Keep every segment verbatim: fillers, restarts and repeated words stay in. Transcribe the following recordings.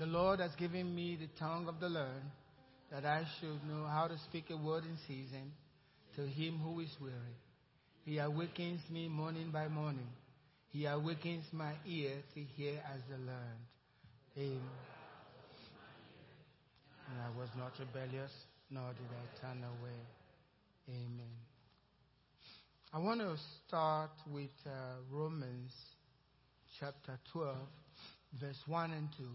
The Lord has given me the tongue of the learned, that I should know how to speak a word in season to him who is weary. He awakens me morning by morning. He awakens my ear to hear as the learned. Amen. And I was not rebellious, nor did I turn away. Amen. I want to start with uh, Romans chapter twelve, verse one and two.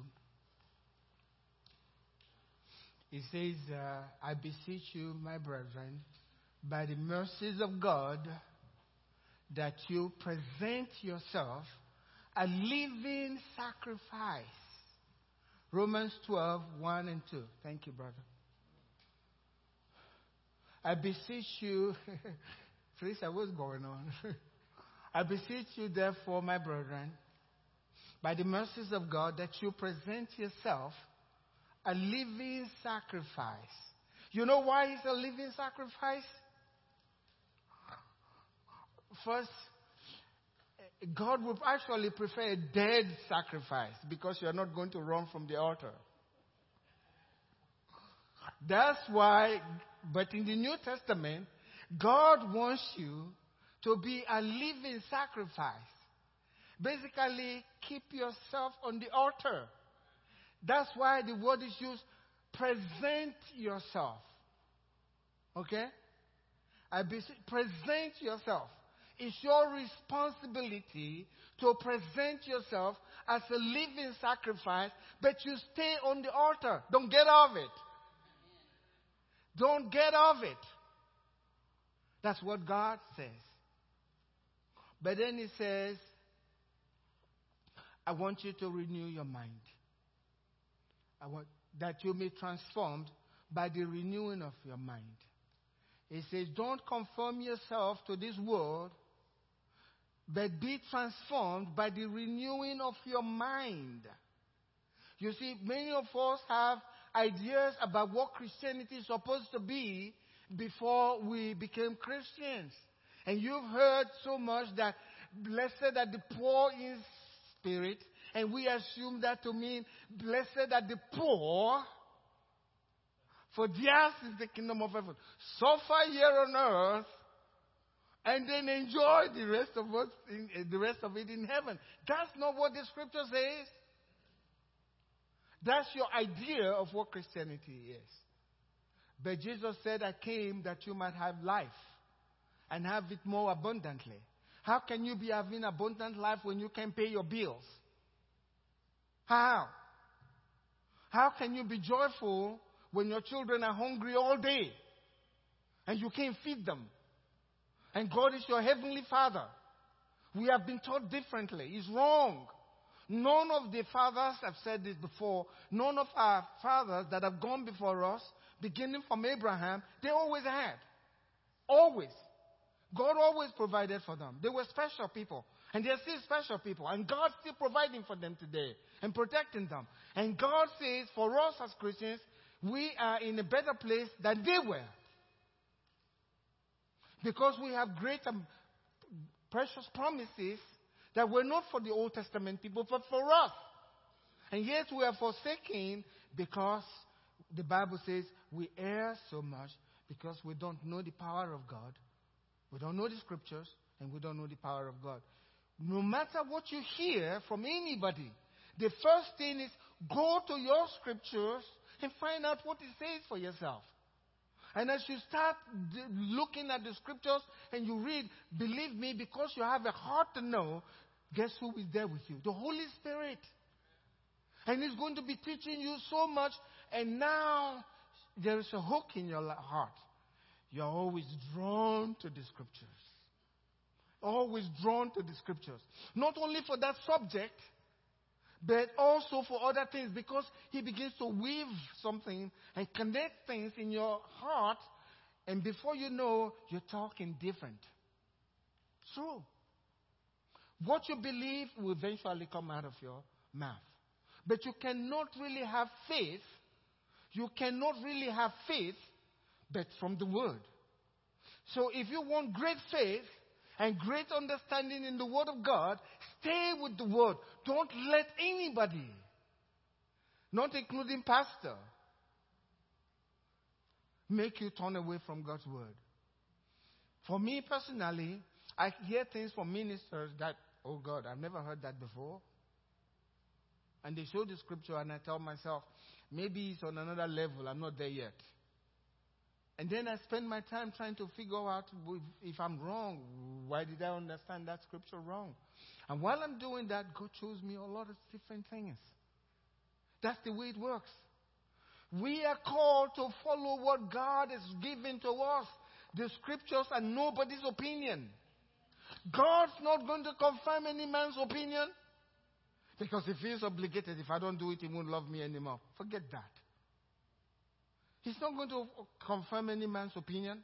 It says, uh, I beseech you, my brethren, by the mercies of God, that you present yourself a living sacrifice. Romans twelve, one and two. Thank you, brother. I beseech you. Teresa, what's going on? I beseech you, therefore, my brethren, by the mercies of God, that you present yourself a living sacrifice. You know why it's a living sacrifice? First, God would actually prefer a dead sacrifice because you are not going to run from the altar. That's why, but in the New Testament, God wants you to be a living sacrifice. Basically, keep yourself on the altar. That's why the word is used, present yourself. Okay? I beseech, present yourself. It's your responsibility to present yourself as a living sacrifice, but you stay on the altar. Don't get off it. Don't get off it. That's what God says. But then he says, I want you to renew your mind. I want that you may be transformed by the renewing of your mind. He says, don't conform yourself to this world, but be transformed by the renewing of your mind. You see, many of us have ideas about what Christianity is supposed to be before we became Christians. And you've heard so much that blessed are the poor in spirit, and we assume that to mean blessed are the poor, for theirs is the kingdom of heaven. Suffer here on earth, and then enjoy the rest of us, in, uh, the rest of it in heaven. That's not what the scripture says. That's your idea of what Christianity is. But Jesus said, I came that you might have life and have it more abundantly. How can you be having abundant life when you can't pay your bills? How? How can you be joyful when your children are hungry all day and you can't feed them? And God is your heavenly Father. We have been taught differently. It's wrong. None of the fathers, I've said this before, none of our fathers that have gone before us, beginning from Abraham, they always had. Always. God always provided for them. They were special people. And they're still special people. And God's still providing for them today and protecting them. And God says for us as Christians, we are in a better place than they were. Because we have great and precious promises that were not for the Old Testament people, but for us. And yet we are forsaken because the Bible says we err so much because we don't know the power of God. We don't know the scriptures, and we don't know the power of God. No matter what you hear from anybody, the first thing is go to your scriptures and find out what it says for yourself. And as you start d- looking at the scriptures and you read, believe me, because you have a heart to know, guess who is there with you? The Holy Spirit. And he's going to be teaching you so much. And now there is a hook in your heart. You're always drawn to the scriptures. Always drawn to the scriptures. Not only for that subject, but also for other things, because he begins to weave something and connect things in your heart, and before you know, you're talking different. True. What you believe will eventually come out of your mouth. But you cannot really have faith. You cannot really have faith, but from the word. So if you want great faith and great understanding in the word of God, stay with the word. Don't let anybody, not including pastor, make you turn away from God's word. For me personally, I hear things from ministers that, oh God, I've never heard that before. And they show the scripture and I tell myself, maybe it's on another level, I'm not there yet. And then I spend my time trying to figure out if I'm wrong. Why did I understand that scripture wrong? And while I'm doing that, God shows me a lot of different things. That's the way it works. We are called to follow what God has given to us. The scriptures are nobody's opinion. God's not going to confirm any man's opinion. Because he feels obligated. If I don't do it, he won't love me anymore. Forget that. He's not going to confirm any man's opinion.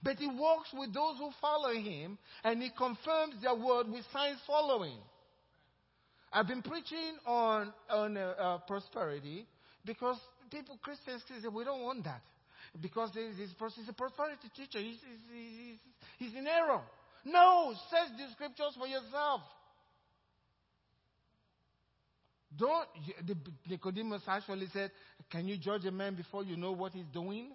But he walks with those who follow him, and he confirms their word with signs following. I've been preaching on, on uh, uh, prosperity because people, Christians, say we don't want that. Because he's a prosperity teacher. He's, he's, he's, he's in error. No, search the scriptures for yourself. Don't, Nicodemus actually said, can you judge a man before you know what he's doing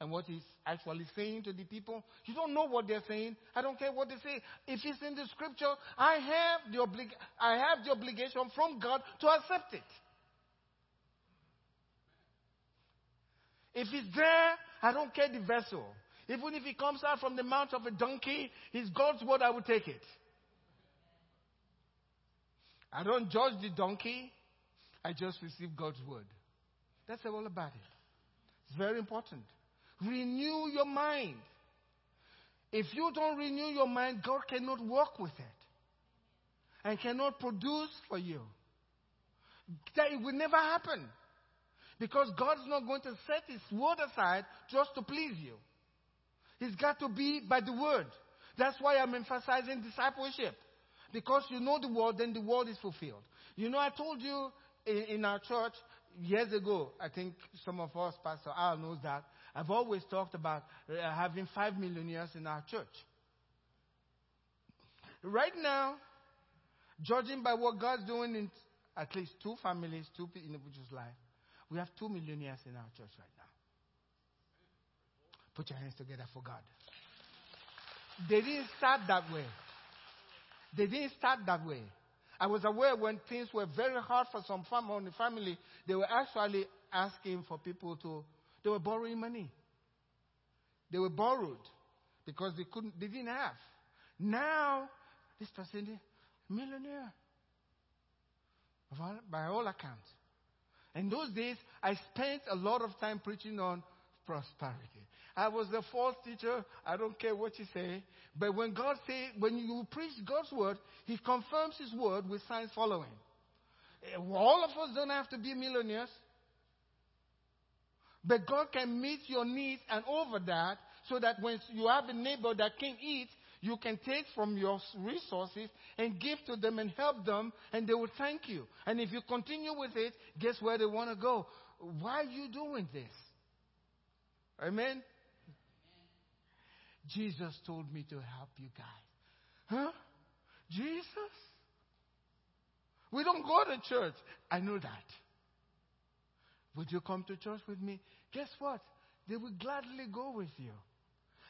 and what he's actually saying to the people? You don't know what they're saying. I don't care what they say. If it's in the scripture, I have the, oblig- I have the obligation from God to accept it. If it's there, I don't care the vessel. Even if it comes out from the mouth of a donkey, it's God's word, I will take it. I don't judge the donkey. I just receive God's word. That's all about it. It's very important. Renew your mind. If you don't renew your mind, God cannot work with it and cannot produce for you. That it will never happen because God's not going to set his word aside just to please you. It's got to be by the word. That's why I'm emphasizing discipleship. Because you know the word, then the word is fulfilled. You know, I told you in, in our church years ago, I think some of us, Pastor Al knows that, I've always talked about having five millionaires in our church. Right now, judging by what God's doing in at least two families, two individuals' life, we have two millionaires in our church right now. Put your hands together for God. They didn't start that way. They didn't start that way. I was aware when things were very hard for some family, family, they were actually asking for people to, they were borrowing money. They were borrowed because they couldn't, they didn't have. Now, this person, millionaire, by all accounts. In those days, I spent a lot of time preaching on prosperity. I was a false teacher. I don't care what you say. But when God say, when you preach God's word, he confirms his word with signs following. All of us don't have to be millionaires. But God can meet your needs and over that so that when you have a neighbor that can't eat, you can take from your resources and give to them and help them, and they will thank you. And if you continue with it, guess where they want to go? Why are you doing this? Amen? Jesus told me to help you guys. Huh? Jesus? We don't go to church. I know that. Would you come to church with me? Guess what? They will gladly go with you.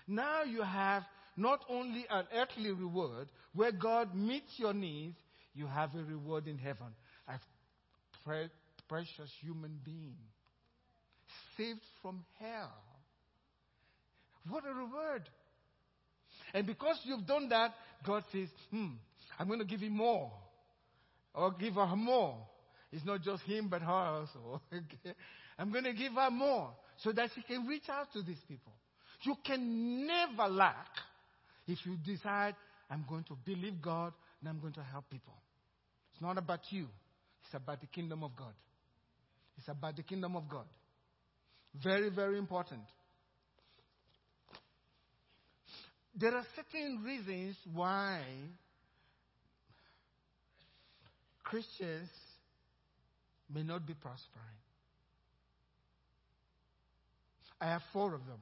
Now you have not only an earthly reward where God meets your needs, you have a reward in heaven. A pre- precious human being. Saved from hell. What a reward. And because you've done that, God says, hmm, I'm going to give him more. Or give her more. It's not just him, but her also. I'm going to give her more so that she can reach out to these people. You can never lack if you decide, I'm going to believe God and I'm going to help people. It's not about you. It's about the kingdom of God. It's about the kingdom of God. Very, very important. There are certain reasons why Christians may not be prospering. I have four of them.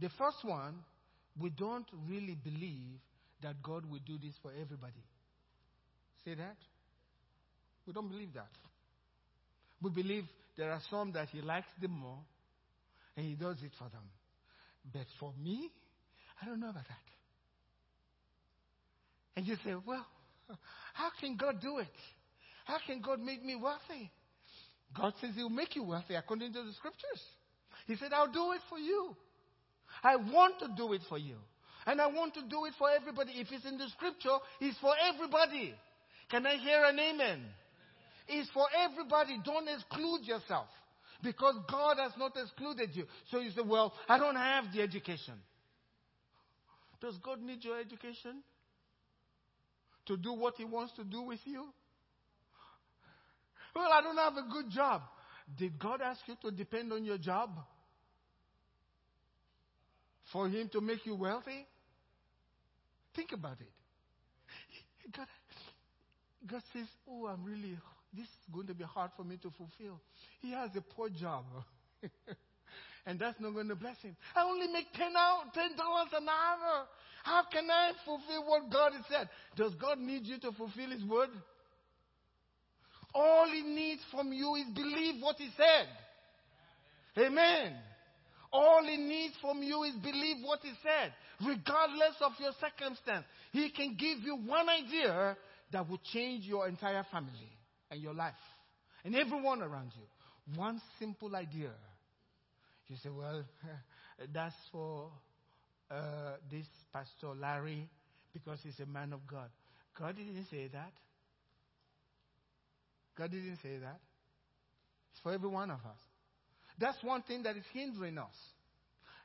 The first one, we don't really believe that God will do this for everybody. See that? We don't believe that. We believe there are some that he likes them more, and he does it for them. But for me, I don't know about that. And you say, well, how can God do it? How can God make me wealthy? God says he'll make you wealthy according to the scriptures. He said, I'll do it for you. I want to do it for you. And I want to do it for everybody. If it's in the scripture, it's for everybody. Can I hear an amen? Amen. It's for everybody. Don't exclude yourself. Because God has not excluded you. So you say, well, I don't have the education. Does God need your education to do what he wants to do with you? Well, I don't have a good job. Did God ask you to depend on your job for him to make you wealthy? Think about it. God, God says, oh, I'm really, this is going to be hard for me to fulfill. He has a poor job. And that's not going to bless him. I only make ten dollars an hour. How can I fulfill what God has said? Does God need you to fulfill his word? All he needs from you is believe what he said. Amen. All he needs from you is believe what he said. Regardless of your circumstance, he can give you one idea that will change your entire family and your life and everyone around you. One simple idea. You say, well, that's for uh, this Pastor Larry because he's a man of God. God didn't say that. God didn't say that. It's for every one of us. That's one thing that is hindering us.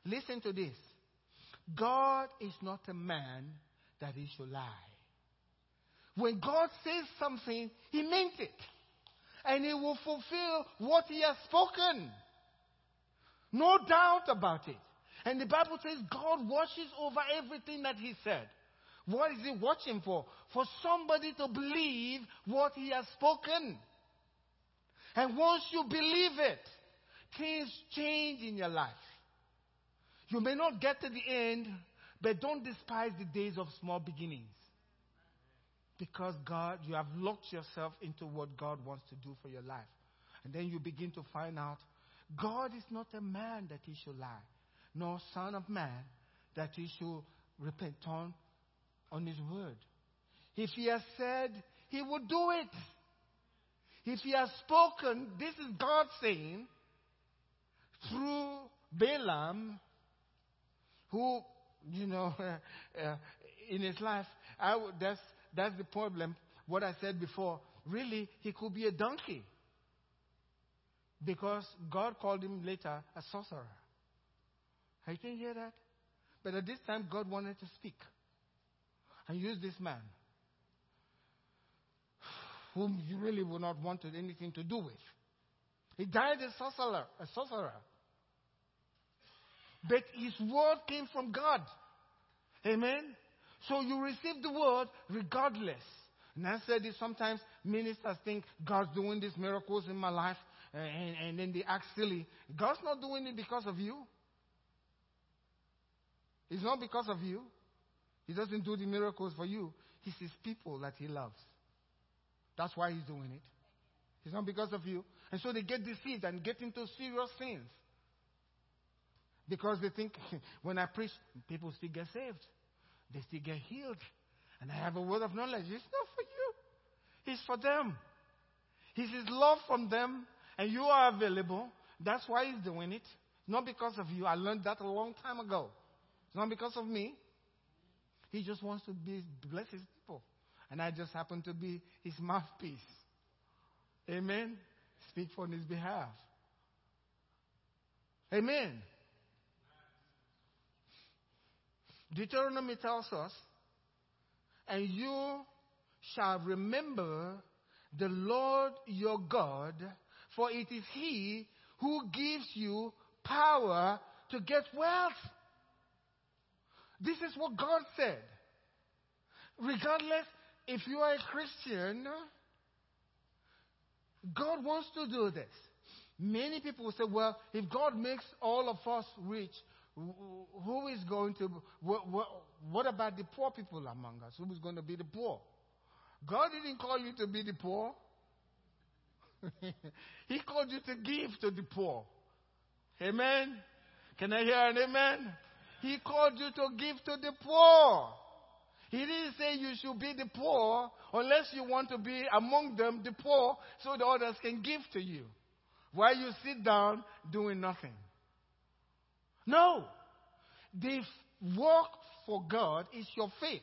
Listen to this. God is not a man that he should lie. When God says something, he meant it. And he will fulfill what he has spoken. No doubt about it. And the Bible says God watches over everything that he said. What is he watching for? For somebody to believe what he has spoken. And once you believe it, things change in your life. You may not get to the end, but don't despise the days of small beginnings. Because God, you have locked yourself into what God wants to do for your life. And then you begin to find out, God is not a man that he should lie, nor son of man that he should repent on. On his word. If he has said, he will do it. If he has spoken, this is God saying, through Balaam, who, you know, uh, in his life, I w- that's, that's the problem, what I said before. Really, he could be a donkey. Because God called him later a sorcerer. I can hear that. But at this time, God wanted to speak. And use this man, whom you really would not want anything to do with. He died a sorcerer, a sorcerer. But his word came from God. Amen? So you receive the word regardless. And I said this sometimes, ministers think God's doing these miracles in my life, and, and then they act silly. God's not doing it because of you. It's not because of you. He doesn't do the miracles for you. He sees people that he loves. That's why he's doing it. It's not because of you. And so they get deceived and get into serious sins. Because they think, when I preach, people still get saved. They still get healed. And I have a word of knowledge. It's not for you. It's for them. It's his love from them. And you are available. That's why he's doing it. Not because of you. I learned that a long time ago. It's not because of me. He just wants to be, bless his people. And I just happen to be his mouthpiece. Amen? Speak on his behalf. Amen? Deuteronomy tells us, and you shall remember the Lord your God, for it is he who gives you power to get wealth. This is what God said. Regardless, if you are a Christian, God wants to do this. Many people will say, well, if God makes all of us rich, who is going to, what about the poor people among us? Who is going to be the poor? God didn't call you to be the poor. He called you to give to the poor. Amen? Can I hear an amen? He called you to give to the poor. He didn't say you should be the poor unless you want to be among them, the poor, so the others can give to you while you sit down doing nothing. No. The work for God is your faith.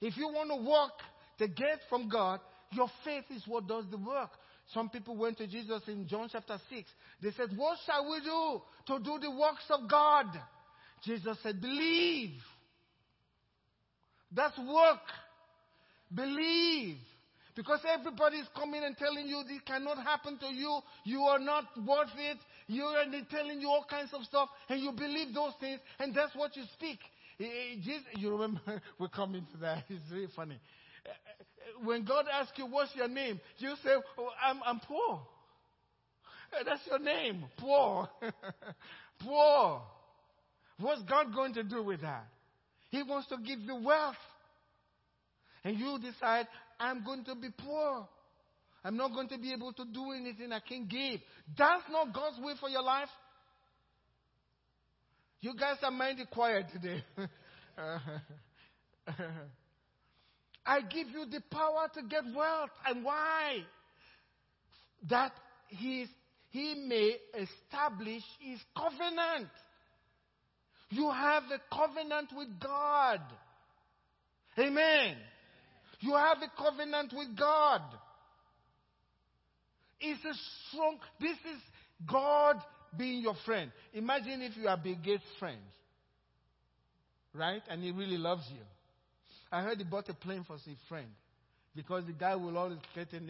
If you want to work to get from God, your faith is what does the work. Some people went to Jesus in John chapter six. They said, what shall we do to do the works of God? Jesus said, believe. That's work. Believe. Because everybody's coming and telling you this cannot happen to you. You are not worth it. You are telling you all kinds of stuff. And you believe those things. And that's what you speak. You remember, we're coming to that. It's really funny. When God asks you, what's your name? You say, oh, I'm, I'm poor. That's your name. Poor. Poor. What's God going to do with that? He wants to give you wealth. And you decide, I'm going to be poor. I'm not going to be able to do anything I can give. That's not God's will for your life. You guys are mighty quiet today. I give you the power to get wealth. And why? That he's, he may establish his covenant. You have a covenant with God. Amen. You have a covenant with God. It's a strong, this is God being your friend. Imagine if you are Bill Gates' friend. Right? And he really loves you. I heard he bought a plane for his friend because the guy will always get in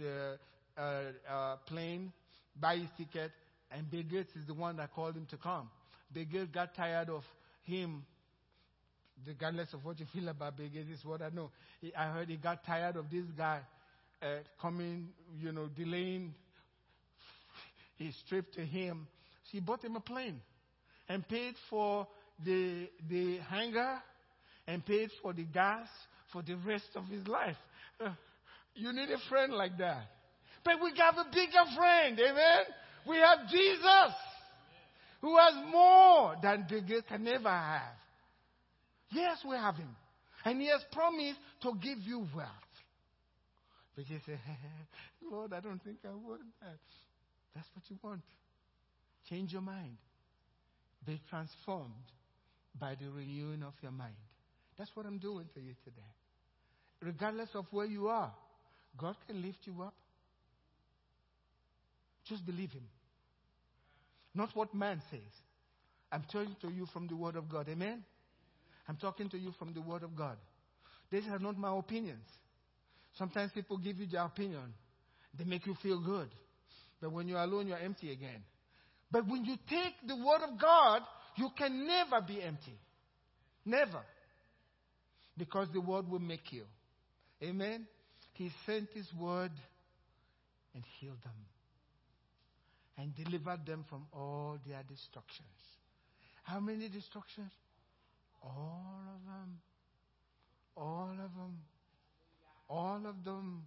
the uh, uh, uh, plane, buy his ticket, and Bill Gates is the one that called him to come. Bill Gates got tired of him, regardless of what you feel about Bill Gates, is what I know. He, I heard he got tired of this guy uh, coming, you know, delaying his trip to him. So he bought him a plane and paid for the the hangar, and paid for the gas for the rest of his life. Uh, you need a friend like that. But we have a bigger friend, amen? We have Jesus, amen, who has more than the gate can ever have. Yes, we have him. And he has promised to give you wealth. But you say, Lord, I don't think I want that. That's what you want. Change your mind. Be transformed by the renewing of your mind. That's what I'm doing to you today. Regardless of where you are, God can lift you up. Just believe him. Not what man says. I'm talking to you from the Word of God. Amen? I'm talking to you from the Word of God. These are not my opinions. Sometimes people give you their opinion. They make you feel good. But when you're alone, you're empty again. But when you take the Word of God, you can never be empty. Never. Because the Word will make you. Amen? He sent his Word and healed them. And delivered them from all their destructions. How many destructions? All of them. All of them. All of them.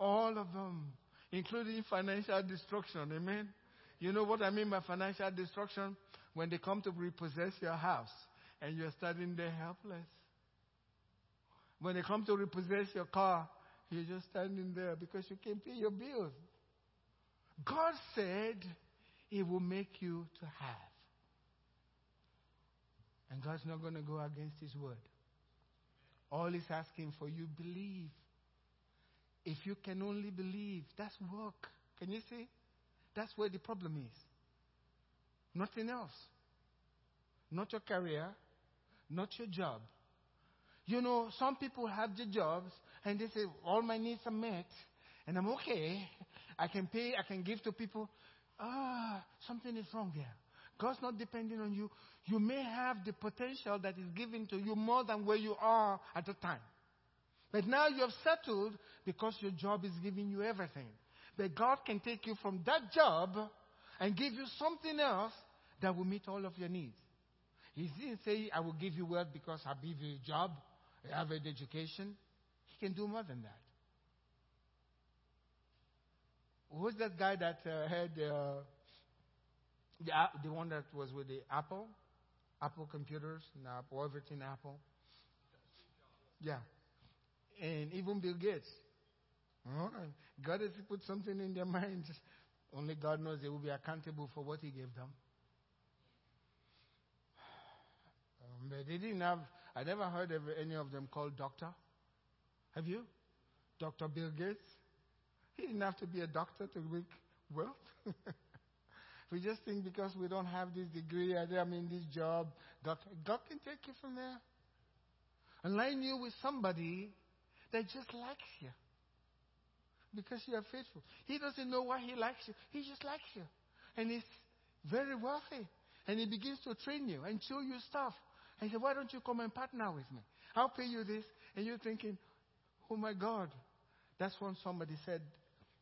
All of them. Including financial destruction. Amen? You know what I mean by financial destruction? When they come to repossess your house. And you're standing there helpless. When they come to repossess your car, you're just standing there because you can't pay your bills. God said he will make you to have. And God's not going to go against his word. All he's asking for you, believe. If you can only believe, that's work. Can you see? That's where the problem is. Nothing else. Not your career. Not your job. You know, some people have the jobs and they say, all my needs are met and I'm okay. I can pay, I can give to people. Ah, something is wrong there. God's not depending on you. You may have the potential that is given to you more than where you are at the time. But now you have settled because your job is giving you everything. But God can take you from that job and give you something else that will meet all of your needs. He didn't say, I will give you wealth because I'll give you a job, I have an education. He can do more than that. who's that guy that uh, had uh, the, uh, the one that was with the Apple? Apple computers, and Apple, everything Apple. Yeah. And even Bill Gates. Oh, God has put something in their minds. Only God knows they will be accountable for what He gave them. Um, but they didn't have, I never heard of any of them called doctor. Have you? Doctor Bill Gates. He didn't have to be a doctor to make wealth. We just think because we don't have this degree, I mean this job, God, God can take you from there. And line you with somebody that just likes you. Because you are faithful. He doesn't know why he likes you. He just likes you. And he's very wealthy. And he begins to train you and show you stuff. And he said, why don't you come and partner with me? I'll pay you this. And you're thinking, oh my God. That's when somebody said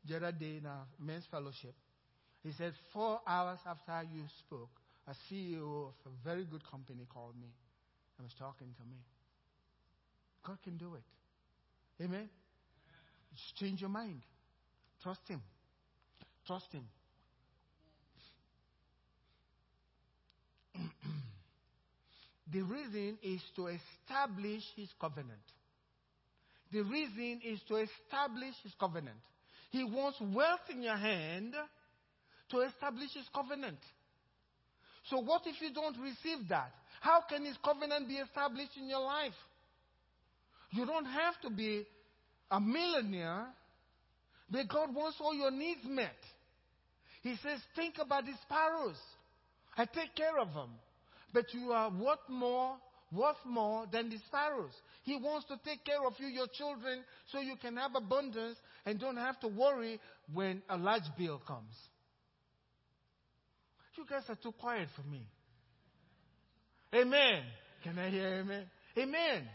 the other day in our men's fellowship. He said, four hours after you spoke, a C E O of a very good company called me and was talking to me. God can do it. Amen? Just change your mind. Trust Him. Trust Him. The reason is to establish His covenant. The reason is to establish His covenant. He wants wealth in your hand to establish His covenant. So what if you don't receive that? How can His covenant be established in your life? You don't have to be a millionaire, but God wants all your needs met. He says, think about the sparrows. I take care of them. But you are worth more, worth more than the sparrows. He wants to take care of you, your children, so you can have abundance and don't have to worry when a large bill comes. You guys are too quiet for me. Amen. Can I hear amen? Amen.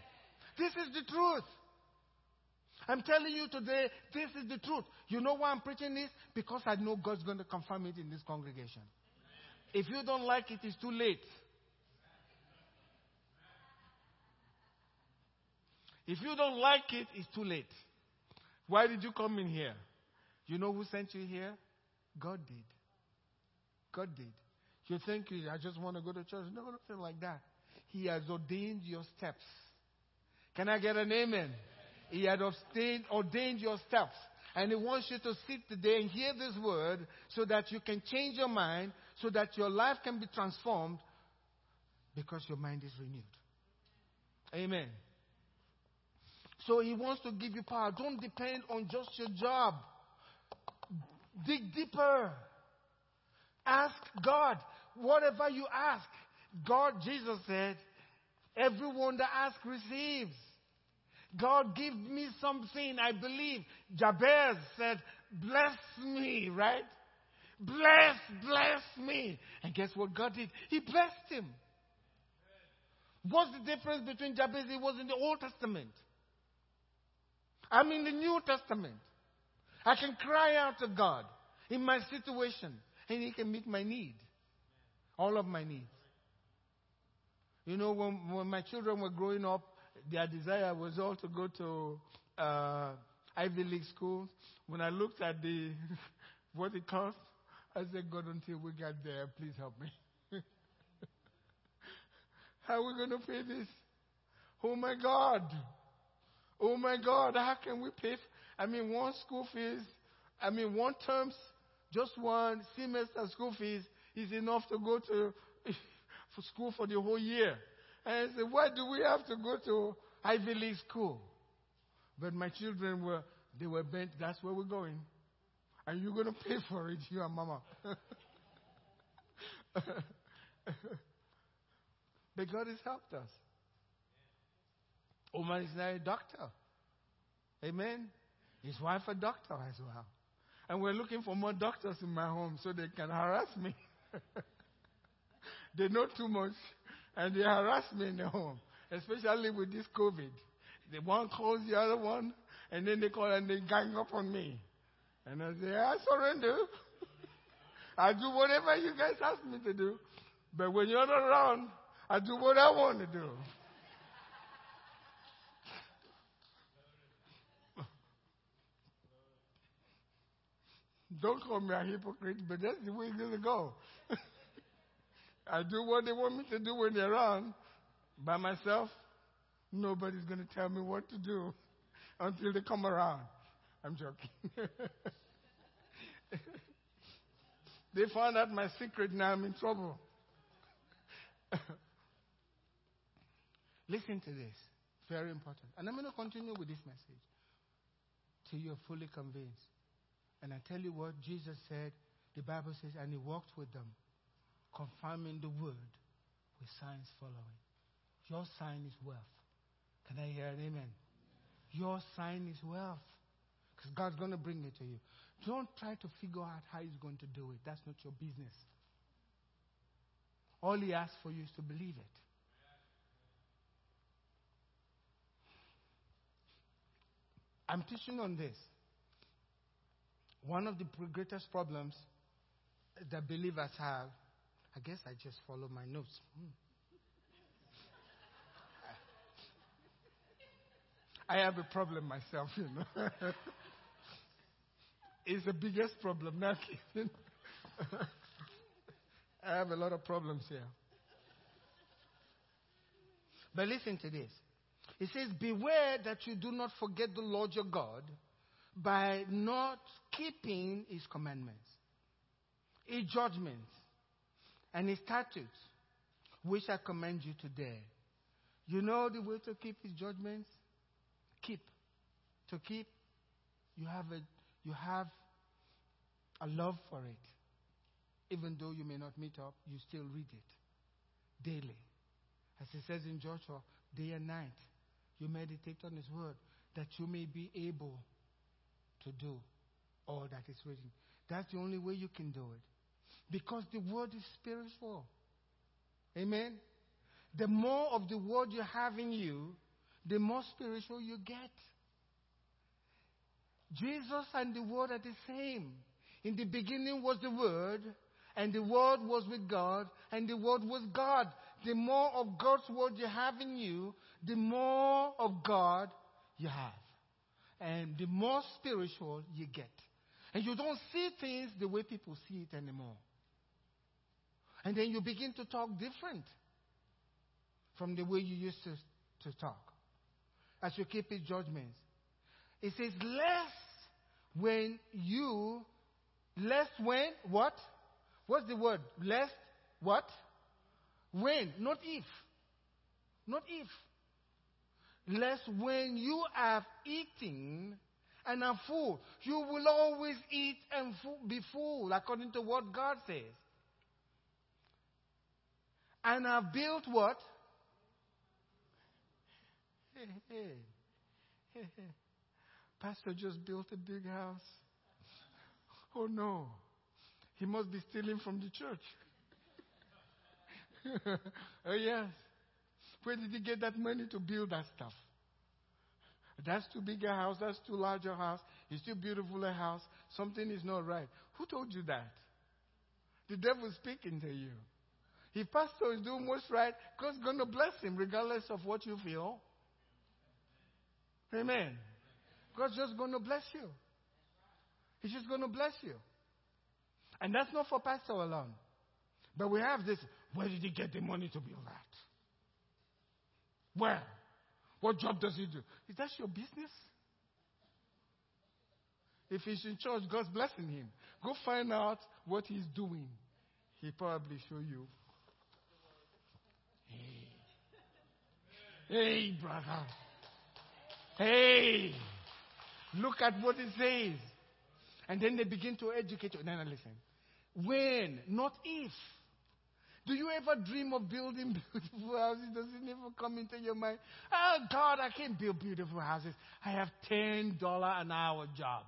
This is the truth. I'm telling you today, this is the truth. You know why I'm preaching this? Because I know God's going to confirm it in this congregation. If you don't like it, it's too late. If you don't like it, it's too late. Why did you come in here? You know who sent you here? God did. God did. You think, I just want to go to church. No, nothing like that. He has ordained your steps. Can I get an amen? He had ordained, ordained your steps. And He wants you to sit today and hear this word so that you can change your mind, so that your life can be transformed because your mind is renewed. Amen. So He wants to give you power. Don't depend on just your job. Dig deeper. Ask God. Whatever you ask. God, Jesus said, everyone that asks receives. God, give me something I believe. Jabez said, bless me, right? Bless, bless me. And guess what God did? He blessed him. What's the difference between Jabez? He was in the Old Testament. I'm in the New Testament. I can cry out to God in my situation, and He can meet my need. All of my needs. You know, when, when my children were growing up, their desire was all to go to uh, Ivy League schools. When I looked at the what it cost, I said, God, until we get there, please help me. How are we going to pay this? Oh, my God. Oh, my God. How can we pay? F- I mean, one school fees, I mean, one term's, just one semester school fees is enough to go to for school for the whole year. And I said, why do we have to go to Ivy League school? But my children were, they were bent, that's where we're going. And you're going to pay for it, you and Mama. But God has helped us. Omar is now a doctor. Amen? His wife a doctor as well. And we're looking for more doctors in my home so they can harass me. They know too much. And they harass me in the home, especially with this COVID. The one calls the other one, and then they call and they gang up on me. And I say, I surrender. I do whatever you guys ask me to do. But when you're not around, I do what I want to do. Don't call me a hypocrite, but that's the way it's going to go. I do what they want me to do when they're around. By myself, nobody's going to tell me what to do until they come around. I'm joking. They found out my secret, now I'm in trouble. Listen to this. Very important. And I'm going to continue with this message till you're fully convinced. And I tell you what Jesus said, the Bible says, and he walked with them, confirming the word with signs following. Your sign is wealth. Can I hear an amen? Your sign is wealth. Because God's going to bring it to you. Don't try to figure out how he's going to do it. That's not your business. All he asks for you is to believe it. I'm teaching on this. One of the greatest problems that believers have, I guess I just follow my notes. Hmm. I have a problem myself, you know. It's the biggest problem, not kidding. I have a lot of problems here. But listen to this. It says, beware that you do not forget the Lord your God by not keeping his commandments, his judgments, and his statutes, which I command you today. You know the way to keep his judgments? Keep. To keep, you have a, you have a love for it. Even though you may not meet up, you still read it daily. As it says in Joshua, day and night, you meditate on his word that you may be able to do all that is written. That's the only way you can do it. Because the word is spiritual. Amen? The more of the word you have in you, the more spiritual you get. Jesus and the word are the same. In the beginning was the word, and the word was with God, and the word was God. The more of God's word you have in you, the more of God you have. And the more spiritual you get. And you don't see things the way people see it anymore. And then you begin to talk different from the way you used to, to talk. As you keep his judgments. It says, lest when you, lest when, what? What's the word? Lest, what? When, not if, not if, lest when you have eaten and are full, you will always eat and be full, according to what God says. And have built what? Hey, hey, hey, hey. Pastor just built a big house. Oh no, he must be stealing from the church. Oh, yes. Where did he get that money to build that stuff? That's too big a house. That's too large a house. It's too beautiful a house. Something is not right. Who told you that? The devil's speaking to you. If pastor is doing what's right, God's going to bless him regardless of what you feel. Amen. God's just going to bless you. He's just going to bless you. And that's not for pastor alone. But we have this, where did he get the money to build that? Where? What job does he do? Is that your business? If he's in church, God's blessing him. Go find out what he's doing. He'll probably show you. Hey. Hey, brother. Hey. Look at what it says. And then they begin to educate you. No, no, listen. When, not if. Do you ever dream of building beautiful houses? Does it never come into your mind? Oh, God, I can't build beautiful houses. I have ten dollars an hour job.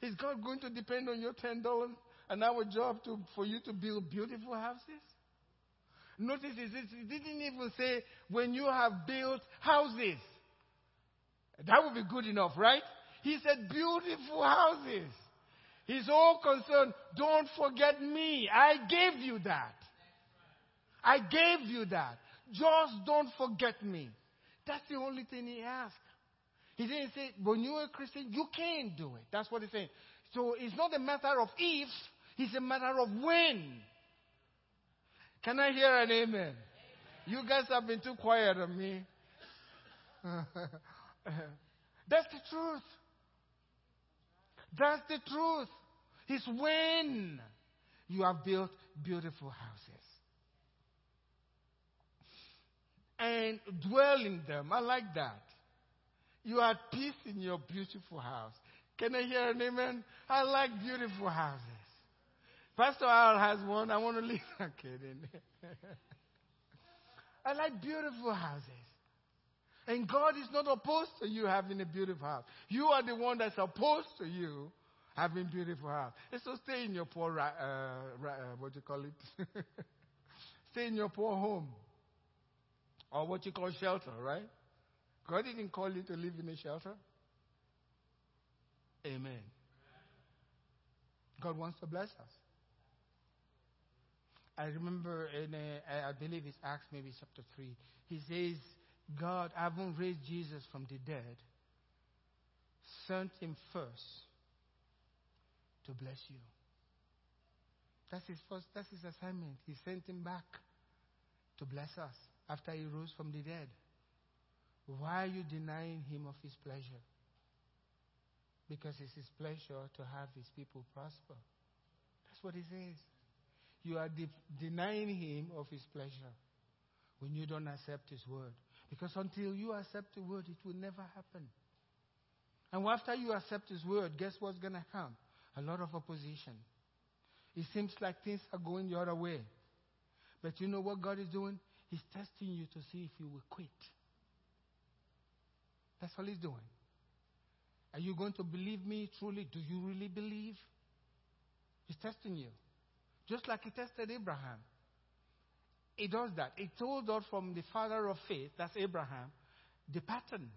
Is God going to depend on your ten dollars an hour job to, for you to build beautiful houses? Notice it, it didn't even say when you have built houses. That would be good enough, right? He said beautiful houses. His whole concern, don't forget me. I gave you that. I gave you that. Just don't forget me. That's the only thing he asked. He didn't say, when you're a Christian, you can't do it. That's what he's saying. So it's not a matter of if, it's a matter of when. Can I hear an amen? Amen. You guys have been too quiet on me. That's the truth. That's the truth. It's when you have built beautiful houses and dwell in them. I like that. You are at peace in your beautiful house. Can I hear an amen? I like beautiful houses. Pastor Al has one. I want to leave. I'm kidding. I like beautiful houses. And God is not opposed to you having a beautiful house. You are the one that's opposed to you having beautiful house. And so stay in your poor, uh, uh, what you call it? Stay in your poor home. Or what you call shelter, right? God didn't call you to live in a shelter. Amen. God wants to bless us. I remember, in a, I believe it's Acts, maybe chapter three. He says, God, I haven't raised Jesus from the dead. Sent him first to bless you. That's his first, that's his assignment. He sent him back to bless us after he rose from the dead. Why are you denying him of his pleasure? Because it's his pleasure to have his people prosper. That's what he says. You are de- denying him of his pleasure when you don't accept his word. Because until you accept the word, it will never happen. And after you accept his word, guess what's going to come? A lot of opposition. It seems like things are going the other way. But you know what God is doing? He's testing you to see if you will quit. That's all he's doing. Are you going to believe me truly? Do you really believe? He's testing you. Just like he tested Abraham. He does that. He told us from the father of faith, that's Abraham, the pattern,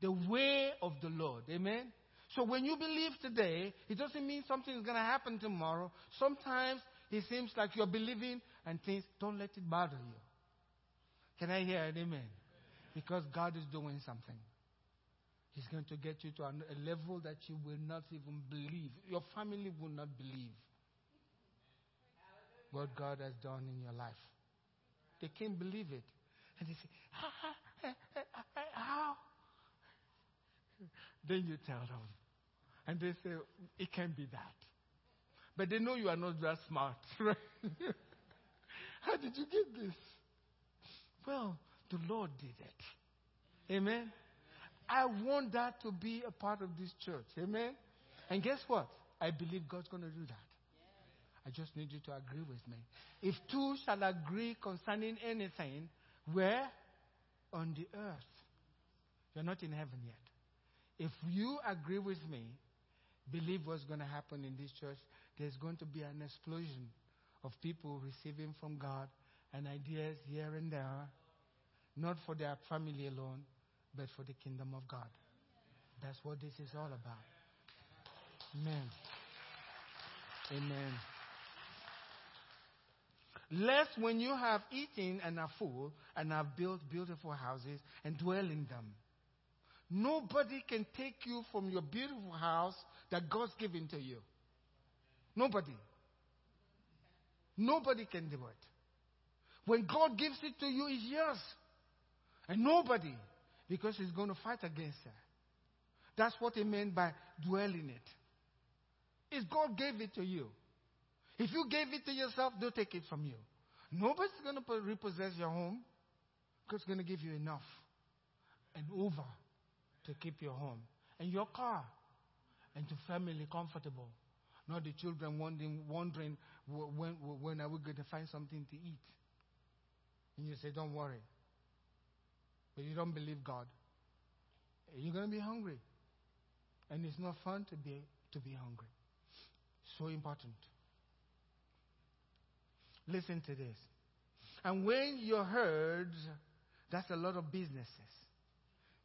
the way of the Lord. Amen? So when you believe today, it doesn't mean something is going to happen tomorrow. Sometimes it seems like you're believing and things, don't let it bother you. Can I hear an amen? Because God is doing something. He's going to get you to a level that you will not even believe. Your family will not believe what God has done in your life. They can't believe it. And they say, ha, ha, ha, ha, how? Then you tell them. And they say, it can't be that. But they know you are not that smart, right? How did you get this? Well, the Lord did it. Amen? I want that to be a part of this church. Amen? And guess what? I believe God's going to do that. I just need you to agree with me. If two shall agree concerning anything, where? On the earth. You're not in heaven yet. If you agree with me, believe what's going to happen in this church, there's going to be an explosion of people receiving from God and ideas here and there, not for their family alone, but for the kingdom of God. That's what this is all about. Amen. Amen. Lest when you have eaten and are full and have built beautiful houses and dwell in them, nobody can take you from your beautiful house that God's given to you. Nobody. Nobody can do it. When God gives it to you, it's yours. And nobody, because he's going to fight against it. That's what he meant by dwell in it. If God gave it to you, if you gave it to yourself, they'll take it from you. Nobody's going to repossess your home. God's going to give you enough and over to keep your home and your car and your family comfortable. Not the children wondering, wondering when, when are we going to find something to eat. And you say, don't worry. But you don't believe God. You're going to be hungry. And it's not fun to be, to be hungry. So important. Listen to this. And when your herds, that's a lot of businesses.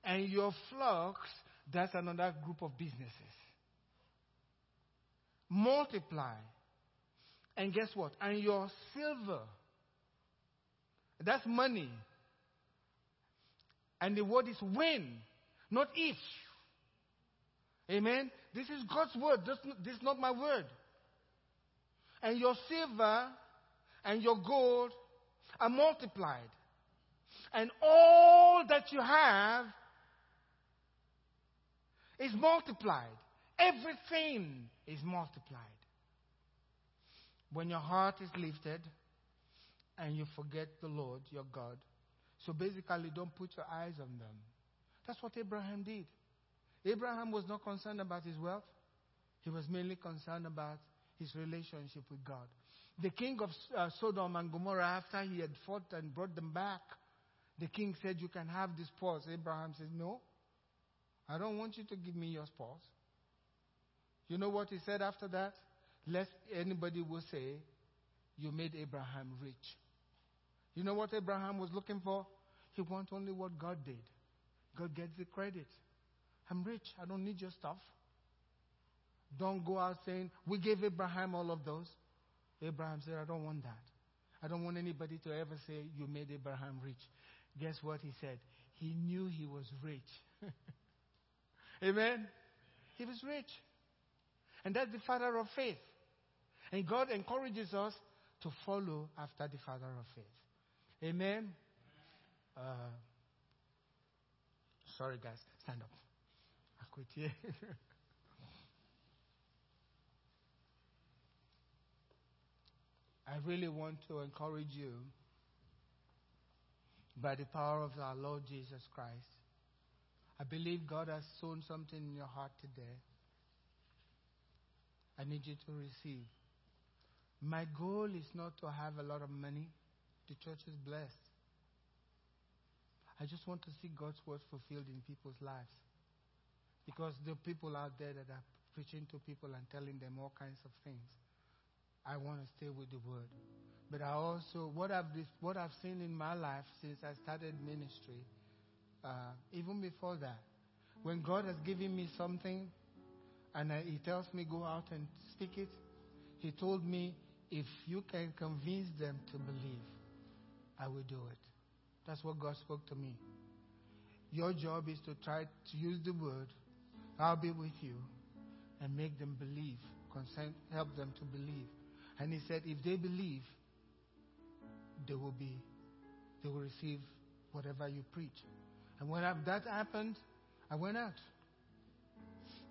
And your flocks, that's another group of businesses. Multiply. And guess what? And your silver, that's money. And the word is when. not if. Amen. This is God's word. This is not my word. And your silver and your gold are multiplied. And all that you have is multiplied. Everything is multiplied. When your heart is lifted and you forget the Lord, your God. So basically, don't put your eyes on them. That's what Abraham did. Abraham was not concerned about his wealth. He was mainly concerned about his relationship with God. The king of uh, Sodom and Gomorrah, after he had fought and brought them back, the king said, you can have this spoils. Abraham says, no, I don't want you to give me your spoils. You know what he said after that? Lest anybody will say, you made Abraham rich. You know what Abraham was looking for? He wants only what God did. God gets the credit. I'm rich. I don't need your stuff. Don't go out saying, we gave Abraham all of those. Abraham said, I don't want that. I don't want anybody to ever say, you made Abraham rich. Guess what he said? He knew he was rich. Amen? He was rich. And that's the father of faith. And God encourages us to follow after the father of faith. Amen? Uh, sorry, guys. Stand up. I quit here. I really want to encourage you, by the power of our Lord Jesus Christ. I believe God has sown something in your heart today. I need you to receive. My goal is not to have a lot of money. The church is blessed. I just want to see God's word fulfilled in people's lives. Because there are people out there that are preaching to people and telling them all kinds of things. I want to stay with the word. But I also, what I've, what I've seen in my life since I started ministry, uh, even before that, when God has given me something and I, he tells me go out and speak it, he told me, if you can convince them to believe, I will do it. That's what God spoke to me. Your job is to try to use the word. I'll be with you and make them believe. Consent, help them to believe. And he said, if they believe, they will be, they will receive whatever you preach. And when that happened, I went out.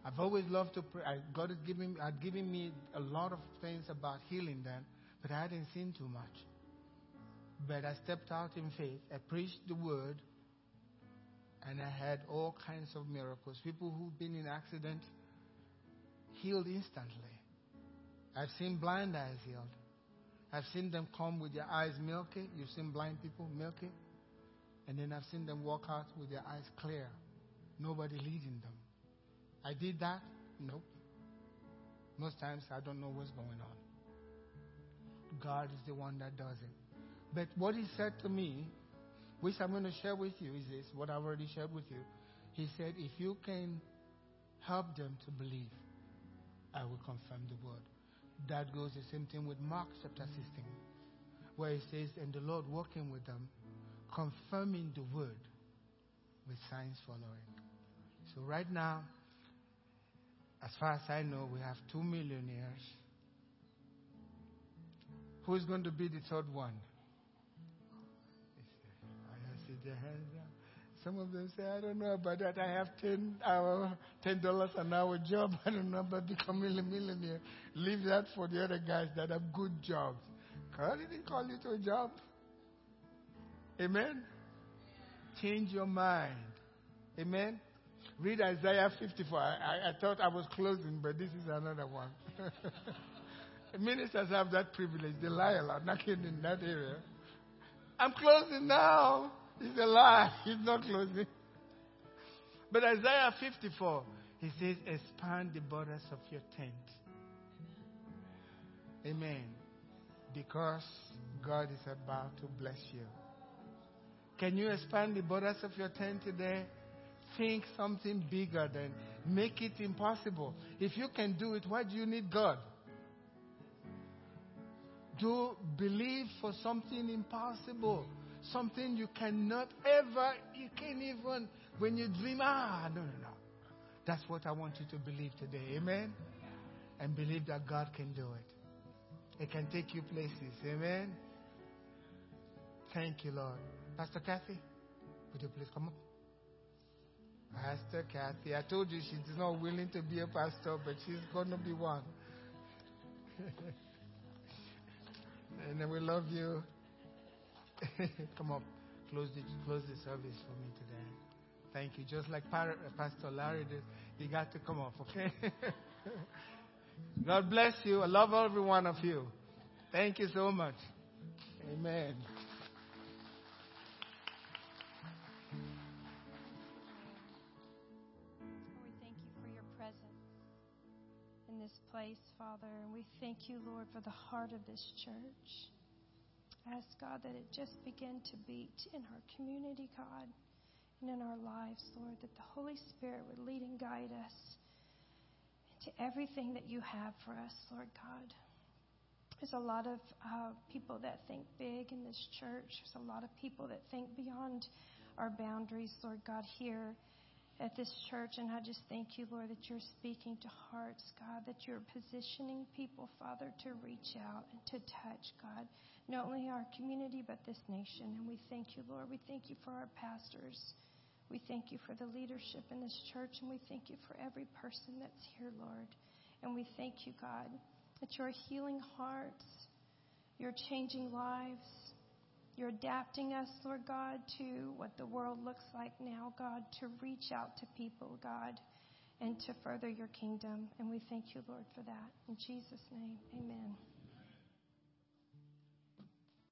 I've always loved to pray. I, God had given, had given me a lot of things about healing then, but I hadn't seen too much. But I stepped out in faith. I preached the word, and I had all kinds of miracles. People who've been in accident healed instantly. I've seen blind eyes healed. I've seen them come with their eyes milky. You've seen blind people milky. And then I've seen them walk out with their eyes clear. Nobody leading them. I did that? Nope. Most times I don't know what's going on. God is the one that does it. But what he said to me, which I'm going to share with you, is this, what I've already shared with you. He said, if you can help them to believe, I will confirm the word. That goes the same thing with Mark chapter sixteen, where it says, and the Lord walking with them, confirming the word with signs following. So right now, as far as I know, we have two millionaires. Who's going to be the third one? I see their hands up. Some of them say, I don't know about that. I have ten hour, ten dollars an hour job. I don't know about becoming a millionaire. Leave that for the other guys that have good jobs. God didn't call you to a job. Amen? Change your mind. Amen? Read Isaiah fifty-four. I, I, I thought I was closing, but this is another one. Ministers have that privilege. They lie a lot, not in that area. I'm closing now. It's a lie. He's not closing. But Isaiah fifty-four, he says, expand the borders of your tent. Amen. Because God is about to bless you. Can you expand the borders of your tent today? Think something bigger than make it impossible. If you can do it, why do you need God? Do believe for something impossible. Something you cannot ever, you can't even When you dream, ah, no, no, no. That's what I want you to believe today. Amen? And believe that God can do it. It can take you places. Amen? Thank you, Lord. Pastor Kathy, would you please come up? Pastor Kathy, I told you she's not willing to be a pastor, but she's going to be one. And we love you. Come up. Close the, close the service for me today. Thank you. Just like Pastor Larry did, you got to come up, okay? God bless you. I love every one of you. Thank you so much. Amen. Place, Father, and we thank you, Lord, for the heart of this church. I ask, God, that it just begin to beat in our community, God, and in our lives, Lord, that the Holy Spirit would lead and guide us to everything that you have for us, Lord God. There's a lot of uh, people that think big in this church. There's a lot of people that think beyond our boundaries, Lord God, here at this church, and I just thank you, Lord, that you're speaking to hearts, God, that you're positioning people, Father, to reach out and to touch, God, not only our community, but this nation. And we thank you, Lord. We thank you for our pastors. We thank you for the leadership in this church, and we thank you for every person that's here, Lord. And we thank you, God, that you're healing hearts, you're changing lives, you're adapting us, Lord God, to what the world looks like now, God, to reach out to people, God, and to further your kingdom. And we thank you, Lord, for that. In Jesus' name, amen.